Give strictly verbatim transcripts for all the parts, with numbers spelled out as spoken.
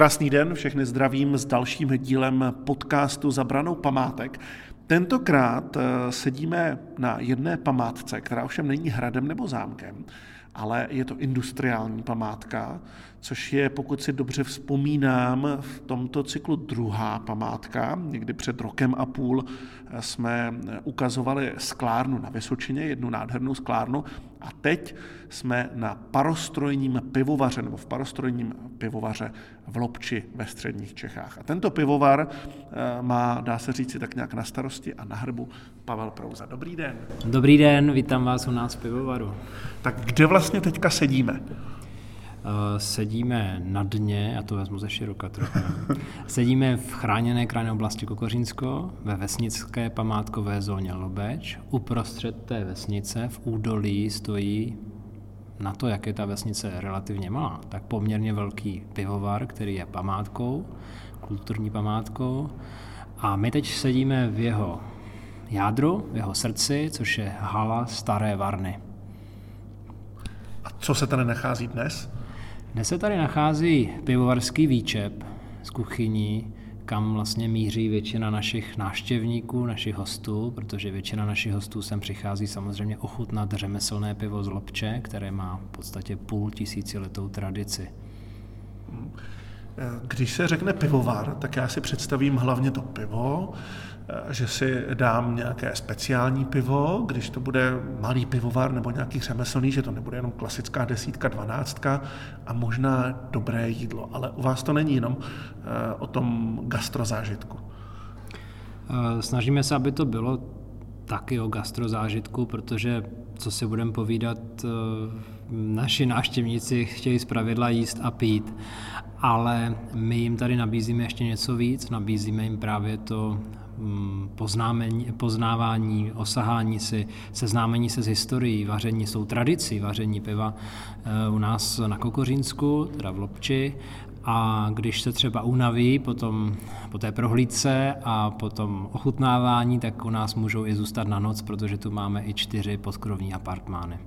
Krásný den, všechny zdravím s dalším dílem podcastu Za branou památek. Tentokrát sedíme na jedné památce, která ovšem není hradem nebo zámkem, ale je to industriální památka, což je, pokud si dobře vzpomínám, v tomto cyklu druhá památka. Někdy před rokem a půl jsme ukazovali sklárnu na Vysočině, jednu nádhernou sklárnu, a teď jsme na parostrojním pivovaře, nebo v parostrojním pivovaře v Lobči ve středních Čechách. A tento pivovar má, dá se říci, tak nějak na starosti a na hrbu Pavel Prouza. Dobrý den. Dobrý den, vítám vás u nás v pivovaru. Tak kde vlastně teďka sedíme? Sedíme na dně, a to vezmu ze široka trochu. Sedíme v chráněné krajinné oblasti Kokořínsko, ve vesnické památkové zóně Lobeč. Uprostřed té vesnice v údolí stojí, na to, jak je ta vesnice relativně malá, tak poměrně velký pivovar, který je památkou, kulturní památkou. A my teď sedíme v jeho jádru, v jeho srdci, což je hala Staré varny. A co se tady nachází dnes? Dnes se tady nachází pivovarský výčep z kuchyní, kam vlastně míří většina našich návštěvníků, našich hostů, protože většina našich hostů sem přichází samozřejmě ochutnat řemeslné pivo z Lobče, které má v podstatě půl tisíciletou tradici. Když se řekne pivovar, tak já si představím hlavně to pivo, že si dám nějaké speciální pivo, když to bude malý pivovar nebo nějaký řemeslný, že to nebude jenom klasická desítka, dvanáctka a možná dobré jídlo. Ale u vás to není jenom o tom gastrozážitku. Snažíme se, aby to bylo taky o gastrozážitku, protože, co si budeme povídat, naši návštěvníci chtějí zpravidla jíst a pít, ale my jim tady nabízíme ještě něco víc, nabízíme jim právě to poznávání, osahání si, seznámení se s historií, vaření, jsou tradicí vaření piva u nás na Kokořínsku, teda v Lobči, a když se třeba unaví potom, po té prohlídce a potom ochutnávání, tak u nás můžou i zůstat na noc, protože tu máme i čtyři podkrovní apartmány.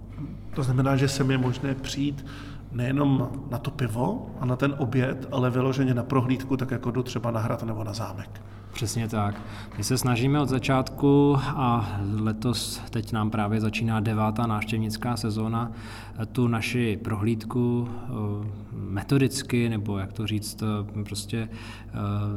To znamená, že sem je možné přijít nejenom na to pivo a na ten oběd, ale vyloženě na prohlídku, tak jako jdu třeba na hrad nebo na zámek. Přesně tak. My se snažíme od začátku a letos, teď nám právě začíná devátá návštěvnická sezóna, tu naši prohlídku metodicky, nebo jak to říct, prostě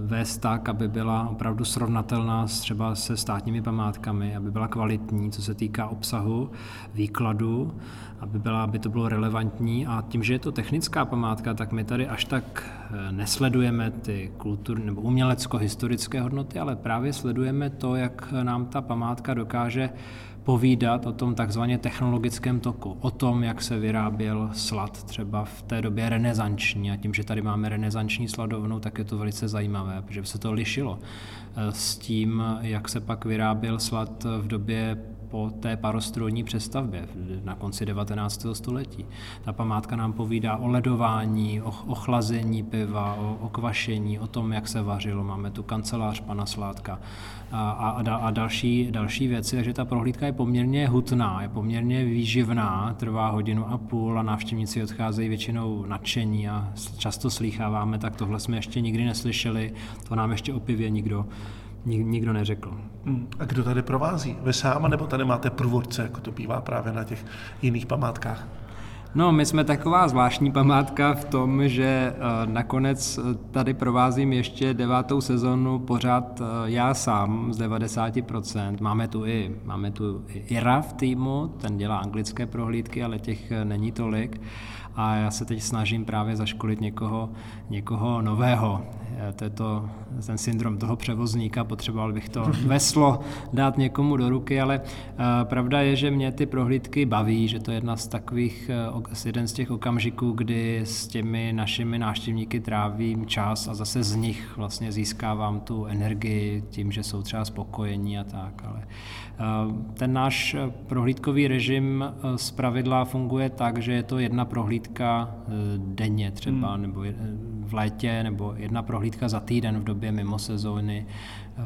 vést tak, aby byla opravdu srovnatelná třeba se státními památkami, aby byla kvalitní, co se týká obsahu, výkladu, aby, byla, aby to bylo relevantní, a tím, že je to technická památka, tak my tady až tak nesledujeme ty kulturní nebo umělecko-historické hodnoty, ale právě sledujeme to, jak nám ta památka dokáže povídat o tom takzvaně technologickém toku, o tom, jak se vyráběl slad třeba v té době renesanční, a tím, že tady máme renesanční sladovnu, tak je to velice zajímavé, protože se to lišilo s tím, jak se pak vyráběl slad v době po té parostrojní přestavbě na konci devatenáctého století. Ta památka nám povídá o ledování, o ochlazení piva, o, o kvašení, o tom, jak se vařilo. Máme tu kancelář pana Sládka a, a, a další, další věci, takže ta prohlídka je poměrně hutná, je poměrně výživná, trvá hodinu a půl a návštěvníci odcházejí většinou nadšení a často slýcháváme, tak tohle jsme ještě nikdy neslyšeli, to nám ještě o pivě nikdo Nikdo neřekl. A kdo tady provází? Vy sám, nebo tady máte průvodce, jako to bývá právě na těch jiných památkách? No, my jsme taková zvláštní památka v tom, že nakonec tady provázím ještě devátou sezonu pořád já sám z devadesát procent. Máme tu i, máme tu i Ira v týmu, ten dělá anglické prohlídky, ale těch není tolik. A já se teď snažím právě zaškolit někoho, někoho nového. Této, ten syndrom toho převozníka, potřeboval bych to veslo dát někomu do ruky, ale pravda je, že mě ty prohlídky baví, že to je jedna z takových, jeden z těch okamžiků, kdy s těmi našimi návštěvníky trávím čas a zase z nich vlastně získávám tu energii tím, že jsou třeba spokojení a tak, ale ten náš prohlídkový režim zpravidla funguje tak, že je to jedna prohlídka denně třeba, hmm. nebo v létě, nebo jedna prohlídka za týden v době mimo sezóny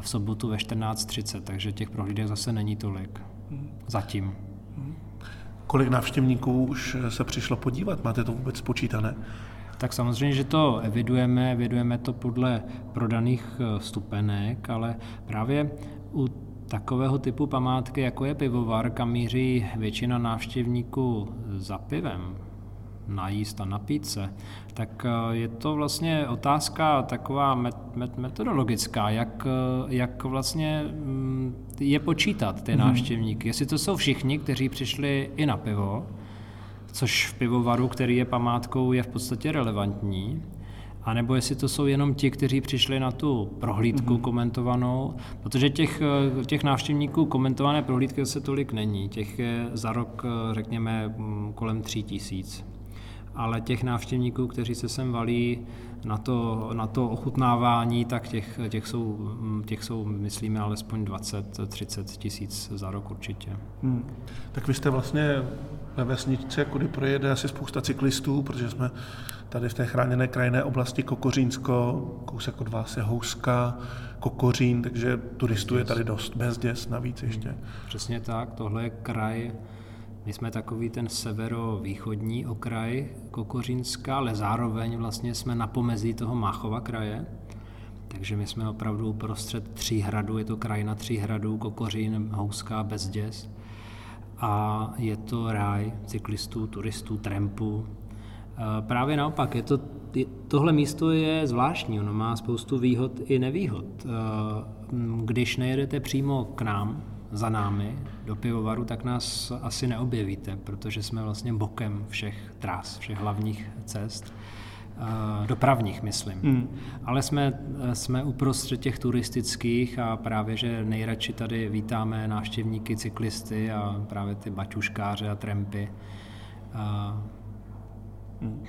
v sobotu ve čtrnáct třicet, takže těch prohlídek zase není tolik. Zatím. Kolik návštěvníků už se přišlo podívat? Máte to vůbec spočítané? Tak samozřejmě, že to evidujeme, evidujeme to podle prodaných vstupenek, ale právě u takového typu památky, jako je pivovar, kam míří většina návštěvníků za pivem, najíst a napít se, tak je to vlastně otázka taková met, met, metodologická, jak, jak vlastně je počítat ty návštěvníky. Jestli to jsou všichni, kteří přišli i na pivo, což v pivovaru, který je památkou, je v podstatě relevantní, a nebo jestli to jsou jenom ti, kteří přišli na tu prohlídku mm-hmm. komentovanou, protože těch, těch návštěvníků komentované prohlídky se tolik není, těch je za rok, řekněme, kolem tří tisíc. Ale těch návštěvníků, kteří se sem valí na to, na to ochutnávání, tak těch, těch, jsou, těch jsou, myslíme, alespoň dvacet až třicet tisíc za rok určitě. Hmm. Tak vy jste vlastně ve vesničce, kudy projede asi spousta cyklistů, protože jsme tady v té chráněné krajinné oblasti Kokořínsko, kousek od vás je Houska, Kokořín, takže turistů je tady dost, Bezděz navíc ještě. Hmm. Přesně tak, tohle je kraj. My jsme takový ten severovýchodní okraj Kokořínska, ale zároveň vlastně jsme na pomezí toho Máchova kraje, takže my jsme opravdu uprostřed tří hradů, je to krajina tří hradů, Kokořín, Houska, Bezděz, a je to ráj cyklistů, turistů, trampů. Právě naopak, je to, tohle místo je zvláštní, ono má spoustu výhod i nevýhod. Když nejedete přímo k nám, za námi do pivovaru, tak nás asi neobjevíte, protože jsme vlastně bokem všech tras, všech hlavních cest, dopravních, myslím. Mm. Ale jsme, jsme uprostřed těch turistických a právě, že nejradši tady vítáme návštěvníky, cyklisty a právě ty baťuškáře a trampy. Mm.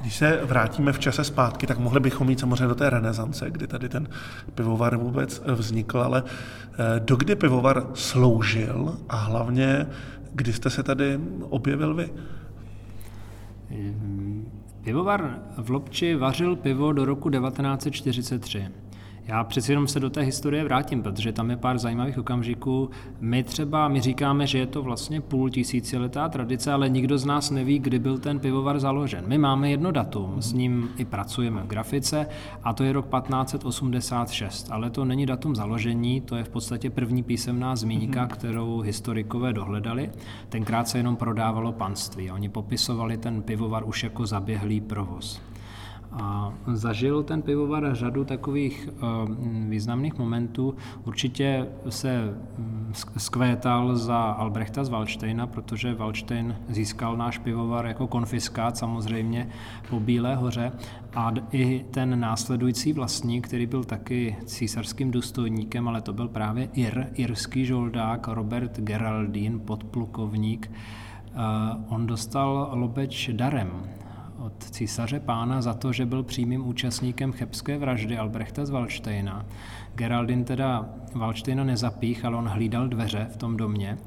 Když se vrátíme v čase zpátky, tak mohli bychom jít samozřejmě do té renesance, kdy tady ten pivovar vůbec vznikl, ale dokdy pivovar sloužil a hlavně, kdy jste se tady objevil vy? Pivovar v Lobči vařil pivo do roku devatenáct set čtyřicet tři. Já přeci jenom se do té historie vrátím, protože tam je pár zajímavých okamžiků. My třeba, my říkáme, že je to vlastně půl tisíciletá tradice, ale nikdo z nás neví, kdy byl ten pivovar založen. My máme jedno datum, s ním i pracujeme v grafice, a to je rok patnáct set osmdesát šest, ale to není datum založení, to je v podstatě první písemná zmínka, kterou historikové dohledali. Tenkrát se jenom prodávalo panství, oni popisovali ten pivovar už jako zaběhlý provoz. A zažil ten pivovar řadu takových významných momentů. Určitě se zkvétal za Albrechta z Valdštejna, protože Valdštejn získal náš pivovar jako konfiskát samozřejmě po Bílé hoře, a i ten následující vlastník, který byl taky císařským důstojníkem, ale to byl právě Ir, irský žoldák Robert Geraldin, podplukovník, on dostal Lobeč darem od císaře pána za to, že byl přímým účastníkem chebské vraždy Albrechta z Valdštejna. Geraldin teda Valdštejna nezapích, ale on hlídal dveře v tom domě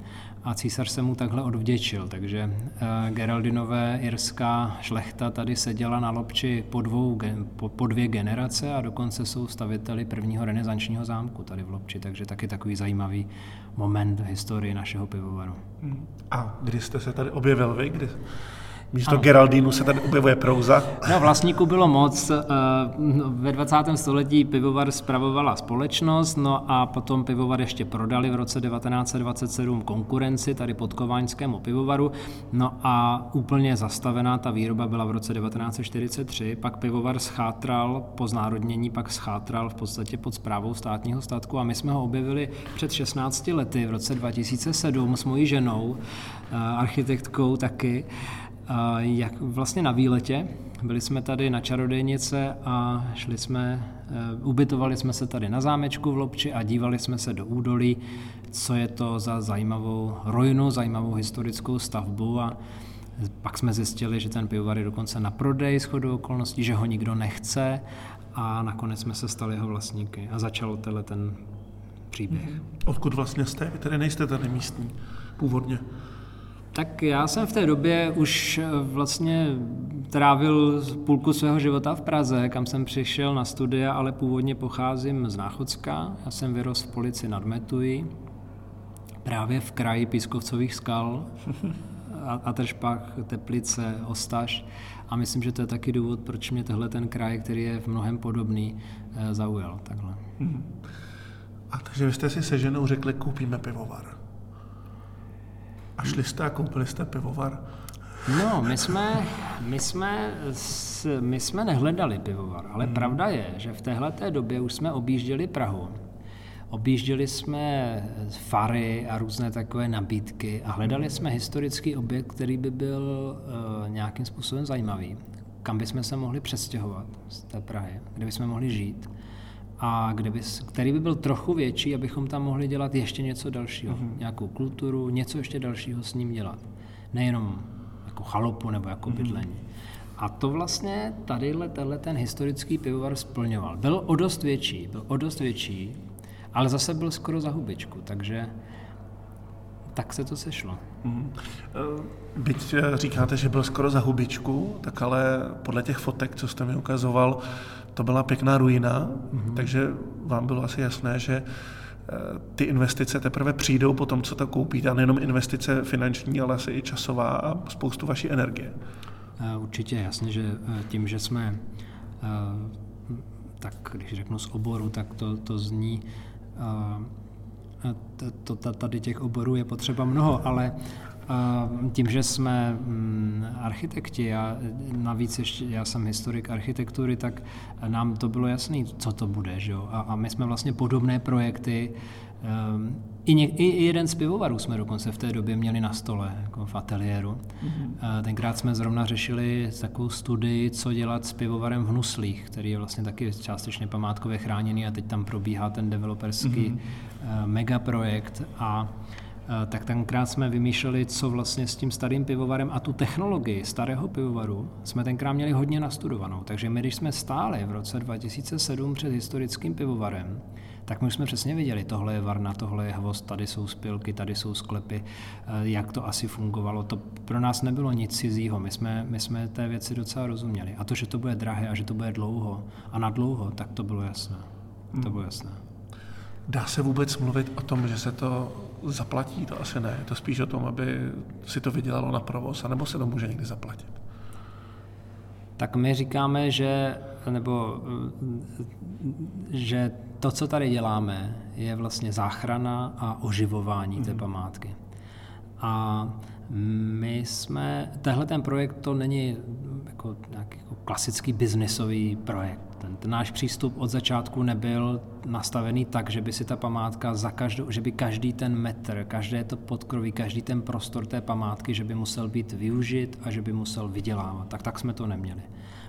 a císař se mu takhle odvděčil. Takže uh, Geraldinové irská šlechta tady seděla na Lobči po, dvou, po, po dvě generace a dokonce jsou staviteli prvního renesančního zámku tady v Lobči, takže taky takový zajímavý moment v historii našeho pivovaru. A kdy jste se tady objevil vy? Kdy? Místo Geraldinu se tady objevuje Prouza. No, vlastníků bylo moc. Ve dvacátém století pivovar spravovala společnost, no a potom pivovar ještě prodali v roce devatenáct set dvacet sedm konkurenci, tady podkováňskému pivovaru, no a úplně zastavená ta výroba byla v roce devatenáct set čtyřicet tři, pak pivovar schátral po znárodnění, pak schátral v podstatě pod správou státního statku a my jsme ho objevili před šestnácti lety, v roce dva tisíce sedm s mojí ženou, architektkou taky, jak vlastně na výletě. Byli jsme tady na čarodějnice a šli jsme, ubytovali jsme se tady na zámečku v Lobči a dívali jsme se do údolí, co je to za zajímavou rojnu, zajímavou historickou stavbu, a pak jsme zjistili, že ten pivovar je dokonce na prodej shodou okolností, že ho nikdo nechce, a nakonec jsme se stali jeho vlastníky a začal tenhle ten příběh. Odkud vlastně jste? Vy tady nejste tady místní původně? Tak já jsem v té době už vlastně trávil půlku svého života v Praze, kam jsem přišel na studia, ale původně pocházím z Náchodska. Já jsem vyrostl v Polici nad Metuji, právě v kraji pískovcových skal, Atršpach, Teplice, Ostaš. A myslím, že to je taky důvod, proč mě tohle ten kraj, který je v mnohem podobný, zaujal. Takhle. A takže vy jste si se ženou řekli, koupíme pivovar. A šli jste a koupili jste pivovar. No, my jsme, my jsme, my jsme nehledali pivovar, ale hmm. pravda je, že v téhleté době už jsme objížděli Prahu. Objížděli jsme fary a různé takové nabídky a hledali jsme historický objekt, který by byl e, nějakým způsobem zajímavý, kam bychom se mohli přestěhovat z té Prahy, kde bychom mohli žít a kde by, který by byl trochu větší, abychom tam mohli dělat ještě něco dalšího, hmm. nějakou kulturu, něco ještě dalšího s ním dělat, nejenom jako chalupu nebo jako bydlení. A to vlastně tadyhle ten historický pivovar splňoval. Byl o dost větší, byl o dost větší, ale zase byl skoro za hubičku, takže tak se to sešlo. Mm. Byť říkáte, že byl skoro za hubičku, tak ale podle těch fotek, co jste mi ukazoval, to byla pěkná ruina, mm. takže vám bylo asi jasné, že ty investice teprve přijdou po tom, co to koupíte, a nejenom investice finanční, ale asi i časová a spoustu vaší energie. Určitě, jasně, že tím, že jsme, tak když řeknu z oboru, tak to, to zní, to, to, tady těch oborů je potřeba mnoho, ale tím, že jsme architekti a navíc ještě já jsem historik architektury, tak nám to bylo jasné, co to bude, že jo? A, a my jsme vlastně podobné projekty, i, ně, i jeden z pivovarů jsme dokonce v té době měli na stole, jako v ateliéru. Mm-hmm. Tenkrát jsme zrovna řešili takovou studii, co dělat s pivovarem v Nuslích, který je vlastně taky částečně památkově chráněný a teď tam probíhá ten developerský mm-hmm. megaprojekt a tak tenkrát jsme vymýšleli, co vlastně s tím starým pivovarem a tu technologii starého pivovaru jsme tenkrát měli hodně nastudovanou. Takže my, když jsme stáli v roce dva tisíce sedm před historickým pivovarem, tak my jsme přesně viděli, tohle je varna, tohle je hvost, tady jsou spilky, tady jsou sklepy, jak to asi fungovalo. To pro nás nebylo nic cizího, my jsme, my jsme té věci docela rozuměli. A to, že to bude drahé a že to bude dlouho a nadlouho, tak to bylo jasné. To bylo jasné. Dá se vůbec mluvit o tom, že se to zaplatí? To asi ne. Je to spíš o tom, aby si to vydělalo na provoz, anebo se to může někdy zaplatit? Tak my říkáme, že, nebo, že to, co tady děláme, je vlastně záchrana a oživování mm. té památky. A my jsme, tenhle ten projekt, to není jako nějaký jako klasický biznisový projekt. Ten, ten náš přístup od začátku nebyl nastavený tak, že by si ta památka za každou, že by každý ten metr, každé to podkroví, každý ten prostor té památky, že by musel být využit a že by musel vydělávat. Tak tak jsme to neměli.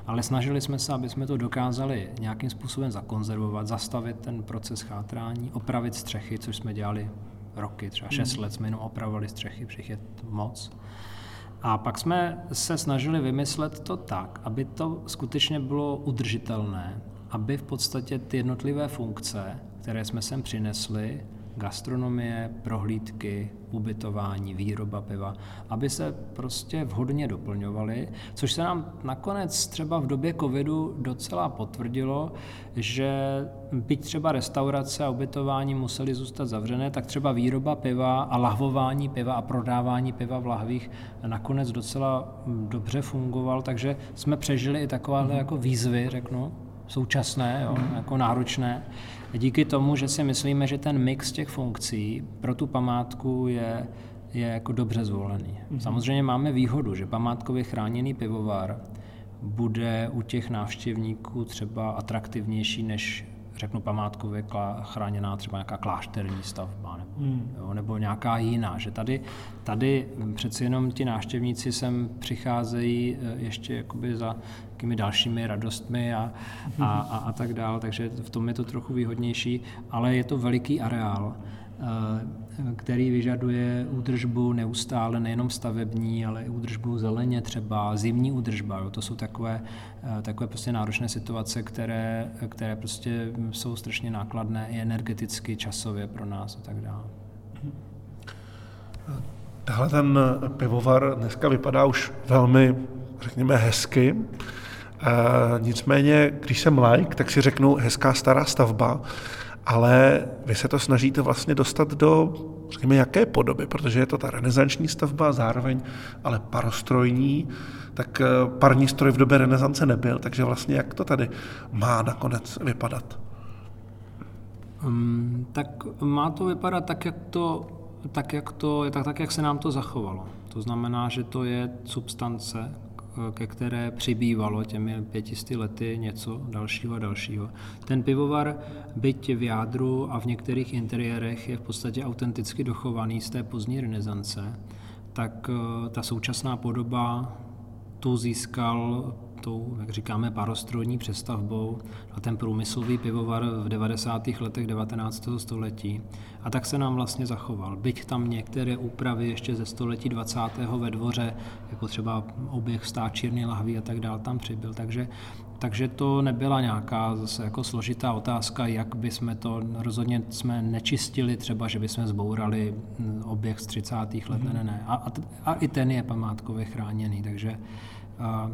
Ale snažili jsme se, aby jsme to dokázali nějakým způsobem zakonzervovat, zastavit ten proces chátrání, opravit střechy, což jsme dělali roky, třeba šest let jsme jenom opravovali střechy, protože je to moc. A pak jsme se snažili vymyslet to tak, aby to skutečně bylo udržitelné, aby v podstatě ty jednotlivé funkce, které jsme sem přinesli, gastronomie, prohlídky, ubytování, výroba piva, aby se prostě vhodně doplňovaly, což se nám nakonec třeba v době covidu docela potvrdilo, že byť třeba restaurace a ubytování museli zůstat zavřené, tak třeba výroba piva a lahvování piva a prodávání piva v lahvích nakonec docela dobře fungoval, takže jsme přežili i takováhle jako výzvy, řeknu, současné, jo, jako náročné. Díky tomu, že si myslíme, že ten mix těch funkcí pro tu památku je, je jako dobře zvolený. Mm-hmm. Samozřejmě máme výhodu, že památkově chráněný pivovar bude u těch návštěvníků třeba atraktivnější než, řeknu, památkově klá, chráněná třeba nějaká klášterní stavba nebo, mm. jo, nebo nějaká jiná. Že tady, tady přeci jenom ti návštěvníci sem přicházejí ještě jakoby za jakými dalšími radostmi a, a, a, a tak dál, takže v tom je to trochu výhodnější, ale je to veliký areál, který vyžaduje údržbu neustále, nejenom stavební, ale i údržbu zeleně třeba, zimní údržba. Jo. To jsou takové, takové prostě náročné situace, které, které prostě jsou strašně nákladné i energeticky, časově pro nás a tak dále. Tahle ten pivovar dneska vypadá už velmi, řekněme, hezky. E, nicméně, když jsem laik, tak si řeknu hezká stará stavba, ale vy se to snažíte vlastně dostat do řekněme, jaké podoby, protože je to ta renesanční stavba, zároveň ale parostrojní, tak parní stroj v době renesance nebyl, takže vlastně jak to tady má nakonec vypadat? Um, tak má to vypadat tak, jak to tak, jak to, tak, tak, jak se nám to zachovalo. To znamená, že to je substance, ke které přibývalo těmi pětisty lety něco dalšího a dalšího. Ten pivovar, byť v jádru a v některých interiérech je v podstatě autenticky dochovaný z té pozdní renesance, tak ta současná podoba tu získal tou, jak říkáme, parostrojní přestavbou a ten průmyslový pivovar v devadesátých letech devatenáctého století. A tak se nám vlastně zachoval. Byť tam některé úpravy ještě ze století dvacátého ve dvoře, jako třeba oběh stáčírny, lahví a tak dál, tam přibyl. Takže, takže to nebyla nějaká zase jako složitá otázka, jak by jsme to, rozhodně jsme nečistili třeba, že by jsme zbourali oběh z třicátých let, mm. ne, ne. A, a, a i ten je památkově chráněný, takže... A,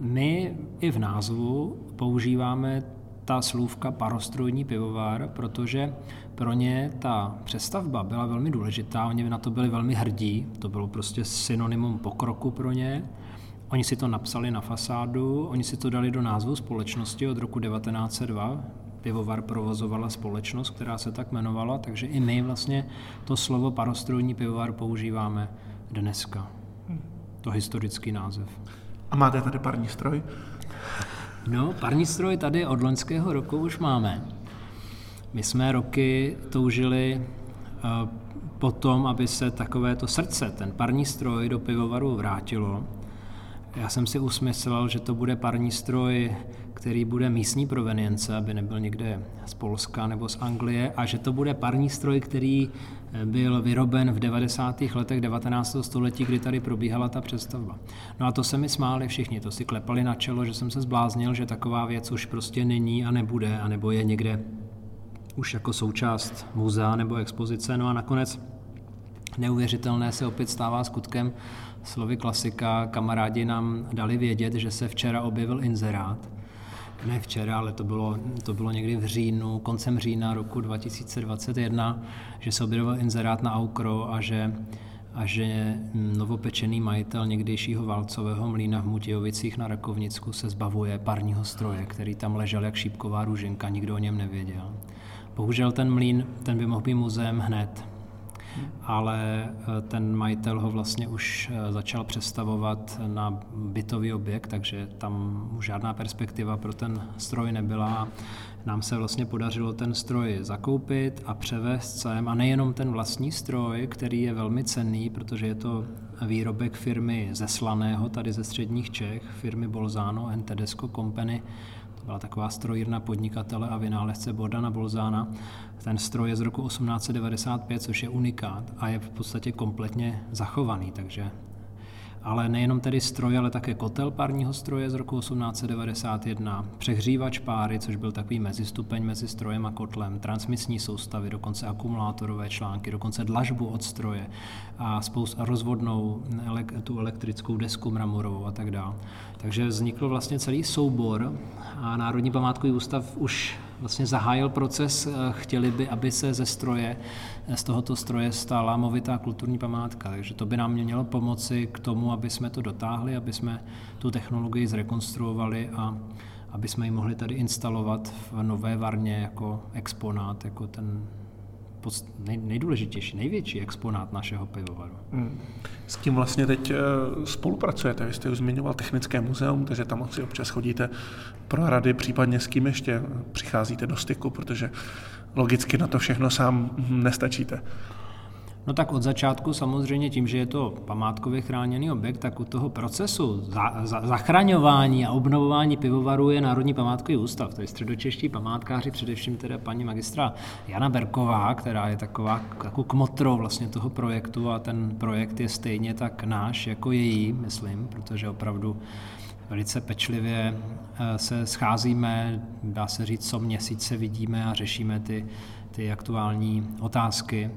my i v názvu používáme ta slůvka parostrojní pivovar, protože pro ně ta přestavba byla velmi důležitá, oni na to byli velmi hrdí, to bylo prostě synonymum pokroku pro ně. Oni si to napsali na fasádu, oni si to dali do názvu společnosti od roku devatenáct set dva, pivovar provozovala společnost, která se tak jmenovala, takže i my vlastně to slovo parostrojní pivovar používáme dneska, to historický název. A máte tady parní stroj? No, parní stroj tady od loňského roku už máme. My jsme roky toužili po tom, aby se takovéto srdce, ten parní stroj, do pivovaru vrátilo. Já jsem si usmyslel, že to bude parní stroj, který bude místní provenience, aby nebyl někde z Polska nebo z Anglie, a že to bude parní stroj, který byl vyroben v devadesátých letech devatenáctého století, kdy tady probíhala ta přestavba. No a to se mi smáli všichni, to si klepali na čelo, že jsem se zbláznil, že taková věc už prostě není a nebude, anebo je někde už jako součást muzea nebo expozice. No a nakonec neuvěřitelné se opět stává skutkem, slovy klasika, kamarádi nám dali vědět, že se včera objevil inzerát. Ne včera, ale to bylo, to bylo někdy v říjnu, koncem října roku dva tisíce dvacet jedna, že se objevil inzerát na aukro a že, a že novopečený majitel někdejšího válcového mlýna v Mutějovicích na Rakovnicku se zbavuje parního stroje, který tam ležel jak šípková růženka, nikdo o něm nevěděl. Bohužel ten mlýn, ten by mohl být muzeem hned, ale ten majitel ho vlastně už začal přestavovat na bytový objekt, takže tam už žádná perspektiva pro ten stroj nebyla. Nám se vlastně podařilo ten stroj zakoupit a převést sem, a nejenom ten vlastní stroj, který je velmi cenný, protože je to výrobek firmy ze Slaného, tady ze středních Čech, firmy Bolzano Tedesco Company. Byla taková strojírna podnikatele a vynálezce Bohdana Bolzána. Ten stroj je z roku osmnáct set devadesát pět, což je unikát a je v podstatě kompletně zachovaný. Takže. Ale nejenom tedy stroj, ale také kotel parního stroje z roku osmnáct set devadesát jedna, přehřívač páry, což byl takový mezistupeň mezi strojem a kotlem, transmisní soustavy, dokonce akumulátorové články, dokonce dlažbu od stroje a spoustu rozvodnou tu elektrickou desku mramorovou a tak dále. Takže vznikl vlastně celý soubor a Národní památkový ústav už vlastně zahájil proces, chtěli by, aby se ze stroje, z tohoto stroje stala movitá kulturní památka, takže to by nám mělo pomoci k tomu, aby jsme to dotáhli, aby jsme tu technologii zrekonstruovali a aby jsme ji mohli tady instalovat v Nové Varně jako exponát, jako ten nejdůležitější, největší exponát našeho pivovaru. Hmm. S kým vlastně teď spolupracujete? Vy jste už zmiňoval Technické muzeum, takže tam si občas chodíte pro rady, případně s kým ještě přicházíte do styku, protože logicky na to všechno sám nestačíte. No tak od začátku samozřejmě tím, že je to památkově chráněný objekt, tak u toho procesu za, za, zachraňování a obnovování pivovaru je Národní památkový ústav. To je středočeští památkáři, především teda paní magistra Jana Berková, která je taková, takovou kmotrou vlastně toho projektu a ten projekt je stejně tak náš jako její, myslím, protože opravdu velice pečlivě se scházíme, dá se říct, co měsíc se vidíme a řešíme ty, ty aktuální otázky.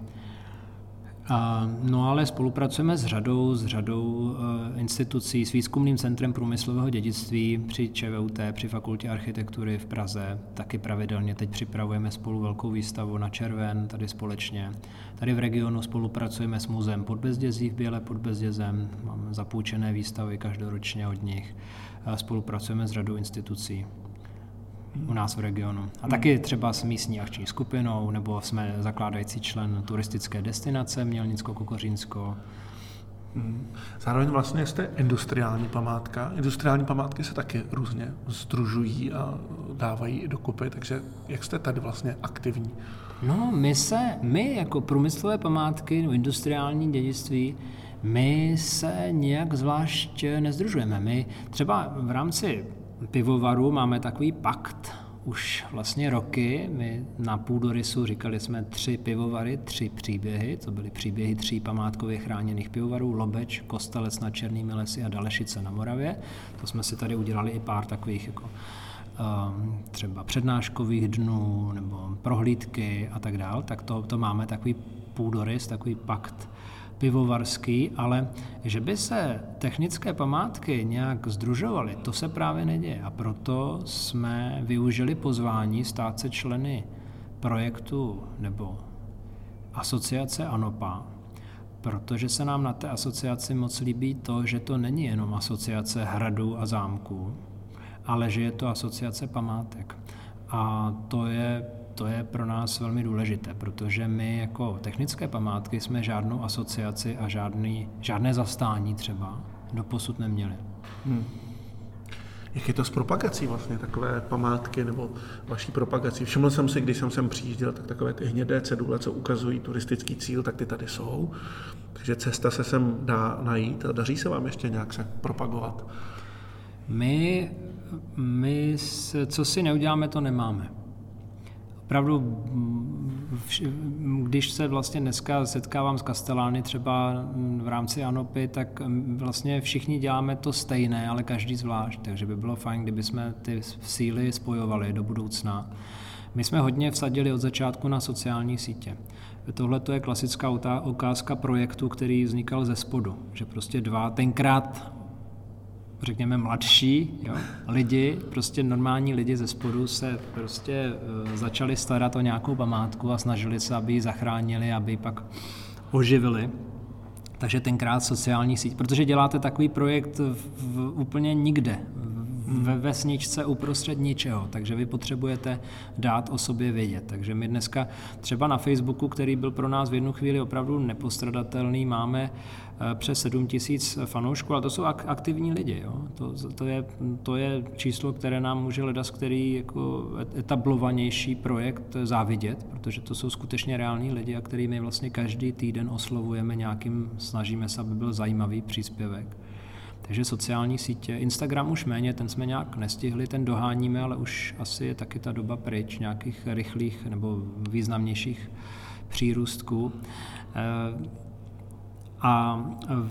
A, no ale spolupracujeme s řadou, s řadou e, institucí, s výzkumným centrem průmyslového dědictví při ČVUT, při Fakultě architektury v Praze, taky pravidelně teď připravujeme spolu velkou výstavu na červen, tady společně. Tady v regionu spolupracujeme s Muzeem pod Bezdězí v Běle pod Bezdězem, máme zapůjčené výstavy každoročně od nich, a spolupracujeme s řadou institucí u nás v regionu. A taky třeba s místní akční skupinou, nebo jsme zakládající člen turistické destinace Mělnicko-Kokořínsko. Zároveň vlastně jste industriální památka. Industriální památky se taky různě sdružují a dávají i dokupy, takže jak jste tady vlastně aktivní? No, my se, my jako průmyslové památky, industriální dědictví, my se nějak zvlášť nezdružujeme. My třeba v rámci Pivovaru máme takový pakt už vlastně roky. My na půdorysu říkali jsme tři pivovary, tři příběhy, to byly příběhy tří památkově chráněných pivovarů, Lobeč, Kostelec nad Černými lesy a Dalešice na Moravě. To jsme si tady udělali i pár takových jako třeba přednáškových dnů nebo prohlídky a tak dál. Tak to, to máme takový půdorys, takový pakt pivovarský, ale že by se technické památky nějak sdružovaly, to se právě neděje. A proto jsme využili pozvání stát se členy projektu nebo asociace ANOPA, protože se nám na té asociaci moc líbí to, že to není jenom asociace hradů a zámků, ale že je to asociace památek. A to je To je pro nás velmi důležité, protože my jako technické památky jsme žádnou asociaci a žádný, žádné zastání třeba doposud neměli. Hmm. Jak je to s propagací vlastně, takové památky nebo vaší propagací? Všiml jsem si, když jsem sem přijížděl, tak takové ty hnědé cedule, co ukazují turistický cíl, tak ty tady jsou. Takže cesta se sem dá najít a daří se vám ještě nějak se propagovat? My, my co si neuděláme, to nemáme. Opravdu, když se vlastně dneska setkávám s kastelány třeba v rámci ANOPy, tak vlastně všichni děláme to stejné, ale každý zvlášť, takže by bylo fajn, kdyby jsme ty síly spojovali do budoucna. My jsme hodně vsadili od začátku na sociální sítě. Tohle to je klasická ukázka projektu, který vznikal ze spodu, že prostě dva tenkrát řekněme mladší, jo, lidi, prostě normální lidi ze spodu se prostě začali starat o nějakou památku a snažili se, aby ji zachránili, aby ji pak oživili. Takže tenkrát sociální síť, protože děláte takový projekt v, v, úplně nikde, ve vesničce uprostřed ničeho, takže vy potřebujete dát o sobě vědět. Takže my dneska třeba na Facebooku, který byl pro nás v jednu chvíli opravdu nepostradatelný, máme přes sedm tisíc fanoušků, ale to jsou ak- aktivní lidi. Jo? To, to, je, to je číslo, které nám může ledas, který jako etablovanější projekt závidět, protože to jsou skutečně reální lidi, a který my vlastně každý týden oslovujeme nějakým, snažíme se, aby byl zajímavý příspěvek. Takže sociální sítě, Instagram už méně, ten jsme nějak nestihli, ten doháníme, ale už asi je taky ta doba pryč, nějakých rychlých nebo významnějších přírůstků. A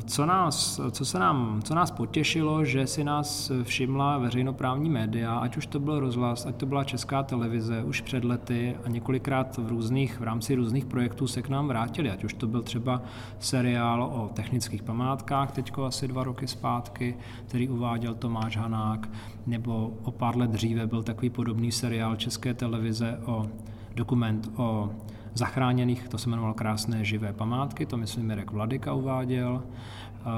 co nás, co se nám, co nás potěšilo, že si nás všimla veřejnoprávní média, ať už to byl rozhlas, ať to byla Česká televize už před lety a několikrát v různých, v rámci různých projektů se k nám vrátili, ať už to byl třeba seriál o technických památkách, teďko asi dva roky zpátky, který uváděl Tomáš Hanák, nebo o pár let dříve byl takový podobný seriál České televize o dokument o zachráněných, to se jmenovalo Krásné živé památky, to myslím Mirek Vladyka uváděl.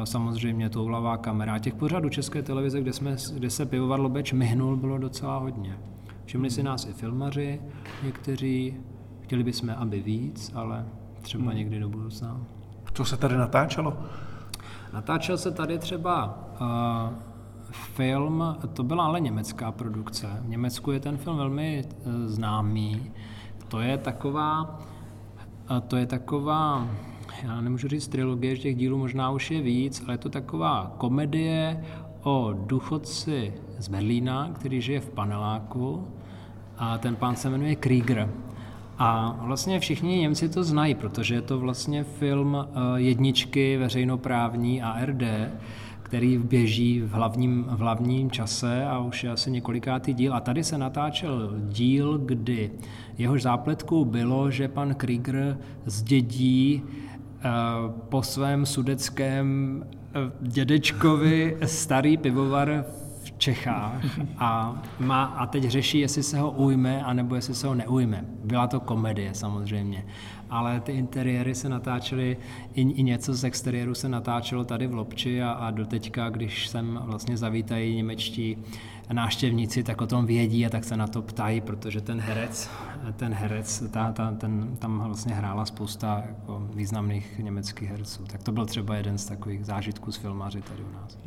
Samozřejmě Toulavá kamera. Těch pořadů České televize, kde, jsme, kde se Pivovar Lobec myhnul, bylo docela hodně. Všimli si nás i filmaři někteří, chtěli bychom, aby víc, ale třeba hmm. někdy do budoucna. Co se tady natáčelo? Natáčel se tady třeba Uh, film, to byla ale německá produkce. V Německu je ten film velmi známý. To je taková, to je taková, já nemůžu říct trilogie, že těch dílů možná už je víc, ale je to taková komedie o důchodci z Berlína, který žije v paneláku a ten pán se jmenuje Krieger. A vlastně všichni Němci to znají, protože je to vlastně film jedničky veřejnoprávní A R D, který běží v hlavním, v hlavním čase a už je asi několikátý díl. A tady se natáčel díl, kdy jehož zápletkou bylo, že pan Krieger zdědí po svém sudeckém dědečkovi starý pivovar v Čechách a, má, a teď řeší, jestli se ho ujme, anebo jestli se ho neujme. Byla to komedie samozřejmě, ale ty interiéry se natáčely, i, i něco z exteriéru se natáčelo tady v Lobči a, a doteďka, když sem vlastně zavítají němečtí návštěvníci, tak o tom vědí a tak se na to ptají, protože ten herec, ten herec, ta, ta, ten, tam vlastně hrála spousta jako významných německých herců. Tak to byl třeba jeden z takových zážitků z filmaři tady u nás.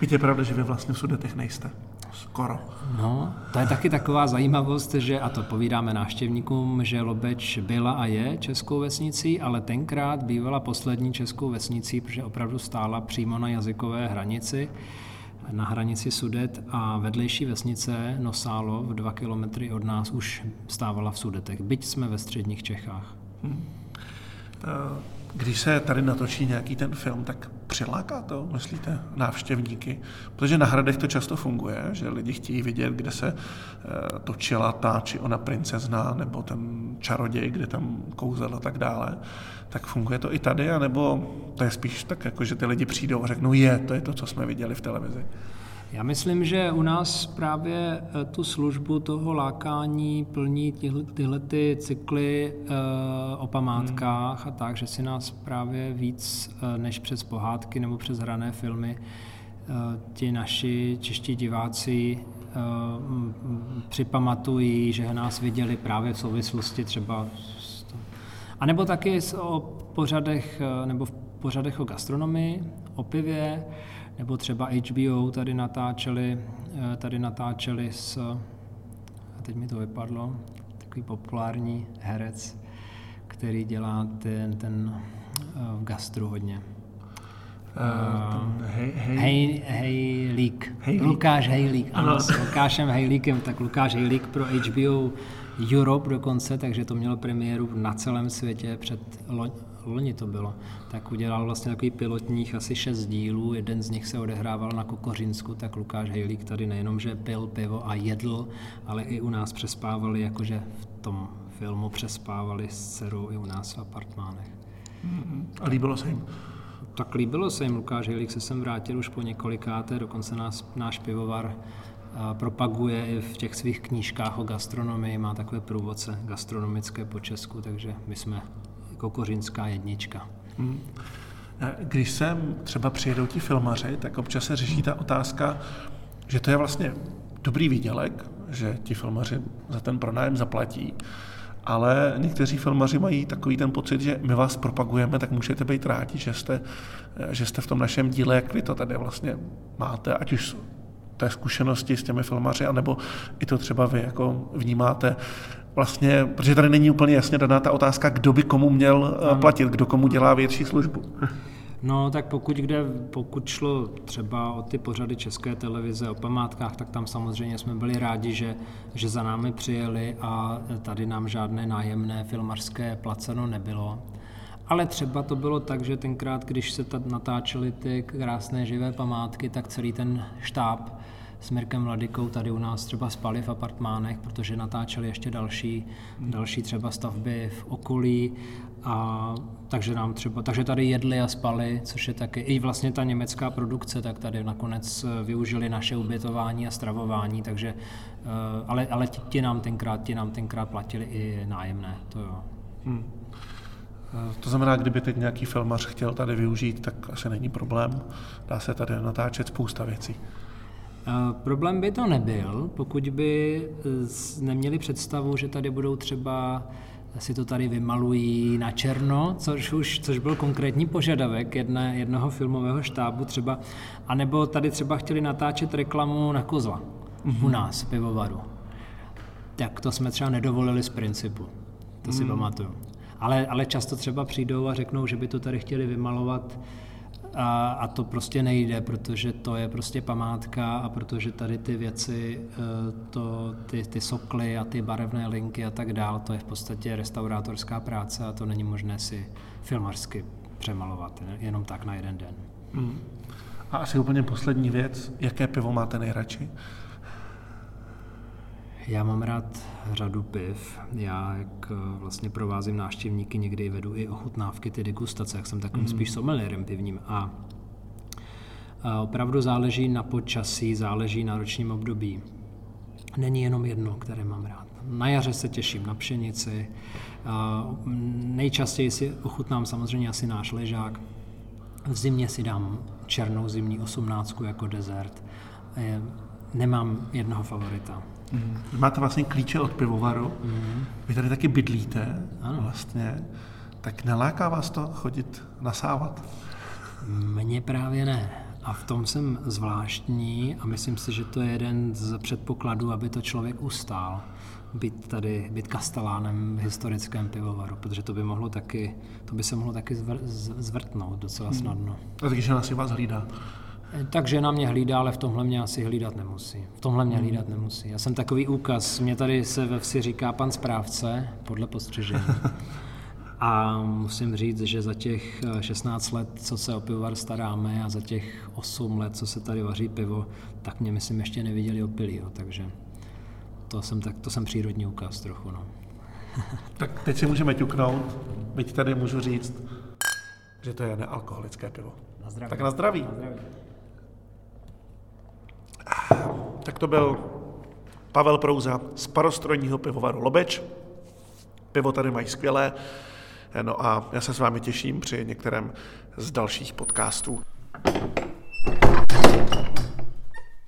Víte, je pravda, že vy vlastně v Sudetech nejste. Skoro. No, to je taky taková zajímavost, že, a to povídáme návštěvníkům, že Lobeč byla a je českou vesnicí, ale tenkrát bývala poslední českou vesnicí, protože opravdu stála přímo na jazykové hranici, na hranici Sudet, a vedlejší vesnice Nosálo v dva kilometry od nás už stávala v Sudetech, byť jsme ve středních Čechách. Hmm. Když se tady natočí nějaký ten film, tak přiláká to, myslíte, návštěvníky? Protože na hradech to často funguje, že lidi chtějí vidět, kde se točila ta či ona princezna, nebo ten čaroděj, kde tam kouzel a tak dále. Tak funguje to i tady, anebo to je spíš tak, jako, že ty lidi přijdou a řeknou, je, to je to, co jsme viděli v televizi. Já myslím, že u nás právě tu službu toho lákání plní tyhle, tyhle ty cykly e, o památkách hmm. a tak, že si nás právě víc e, než přes pohádky nebo přes hrané filmy e, ti naši čeští diváci e, m, m, připamatují, že nás viděli právě v souvislosti třeba s to. A nebo taky o pořadech, nebo v pořadech o gastronomii, o pivě, nebo třeba H B O tady natáčeli, tady natáčeli s, a teď mi to vypadlo, takový populární herec, který dělá ten, ten v gastru hodně. Uh, hej, hej. Hej, Hejlík. Hejlík. Lukáš Hejlík. Ano, ano, s Lukášem Hejlíkem, tak Lukáš Hejlík pro H B O Europe dokonce, takže to mělo premiéru na celém světě před loň. loni to bylo, tak udělal vlastně takový pilotních asi šest dílů, jeden z nich se odehrával na Kokořinsku, tak Lukáš Hejlík tady nejenom, že pil pivo a jedl, ale i u nás přespávali, jakože v tom filmu přespávali s dcerou i u nás v apartmánech. Mm-hmm. A líbilo se jim? Tak líbilo se jim, Lukáš Hejlík se sem vrátil už po několikáté, dokonce nás, náš pivovar propaguje i v těch svých knížkách o gastronomii, má takové průvodce gastronomické po Česku, takže my jsme Kokořinská jednička. Hmm. Když sem třeba přijedou ti filmaři, tak občas se řeší ta otázka, že to je vlastně dobrý výdělek, že ti filmaři za ten pronájem zaplatí, ale někteří filmaři mají takový ten pocit, že my vás propagujeme, tak můžete být rádi, že jste, že jste v tom našem díle, jak vy to tady vlastně máte, ať už té zkušenosti s těmi filmaři, anebo i to třeba vy jako vnímáte. Vlastně, protože tady není úplně jasně daná ta otázka, kdo by komu měl platit, kdo komu dělá větší službu. No tak pokud, kde, pokud šlo třeba o ty pořady České televize, o památkách, tak tam samozřejmě jsme byli rádi, že, že za námi přijeli a tady nám žádné nájemné filmařské placeno nebylo. Ale třeba to bylo tak, že tenkrát, když se natáčely ty krásné živé památky, tak celý ten štáb s Mirkem Vladykou tady u nás třeba spali v apartmánech, protože natáčeli ještě další, další třeba stavby v okolí, a takže nám třeba, takže tady jedli a spali, což je taky, i vlastně ta německá produkce, tak tady nakonec využili naše ubytování a stravování, takže, ale, ale ti, ti, nám tenkrát, ti nám tenkrát platili i nájemné, to jo. Hmm. To znamená, kdyby teď nějaký filmař chtěl tady využít, tak asi není problém, dá se tady natáčet spousta věcí. Problém by to nebyl, pokud by neměli představu, že tady budou třeba, si to tady vymalují na černo, což už což byl konkrétní požadavek jedné, jednoho filmového štábu třeba, anebo tady třeba chtěli natáčet reklamu na kozla mm-hmm. u nás v pivovaru. Tak to jsme třeba nedovolili z principu, to si mm. pamatuju. Ale, ale často třeba přijdou a řeknou, že by to tady chtěli vymalovat, A, a to prostě nejde, protože to je prostě památka a protože tady ty věci, to, ty, ty sokly a ty barevné linky a tak dál, to je v podstatě restaurátorská práce a to není možné si filmařsky přemalovat, jenom tak na jeden den. Mm. A asi úplně poslední věc, jaké pivo máte nejradši? Já mám rád řadu piv. Já, jak vlastně provázím návštěvníky, někdy vedu i ochutnávky, ty degustace, jak jsem takovým mm. spíš sommelierem pivním. A, a opravdu záleží na počasí, záleží na ročním období. Není jenom jedno, které mám rád. Na jaře se těším na pšenici. A nejčastěji si ochutnám samozřejmě asi náš ležák. V zimě si dám černou zimní osmnáctku jako dezert. Nemám jednoho favorita. Mm. Máte vlastně klíče od pivovaru, mm. vy tady taky bydlíte, ano. Vlastně, tak neláká vás to chodit nasávat? Mně právě ne. A v tom jsem zvláštní a myslím si, že to je jeden z předpokladů, aby to člověk ustál. Být tady, být kastelánem v historickém pivovaru, protože to by mohlo taky, to by se mohlo taky zvr, zvrtnout docela snadno. A takže nás i vás hlídá. Takže na mě hlídá, ale v tomhle mě asi hlídat nemusí. V tomhle mě hlídat nemusí. Já jsem takový úkaz, mě tady se ve vsi říká pan správce, podle postřežení. A musím říct, že za těch šestnáct let, co se o pivovar staráme a za těch osm let, co se tady vaří pivo, tak mě myslím ještě neviděli opilýho, takže to jsem, tak, to jsem přírodní úkaz trochu. No. Tak teď si můžeme ťuknout, byť tady můžu říct, že to je nealkoholické pivo. Na zdraví. Tak na zdraví. Na zdraví. Tak to byl Pavel Prouza z parostrojního pivovaru Lobeč. Pivo tady mají skvělé. No a já se s vámi těším při některém z dalších podcastů.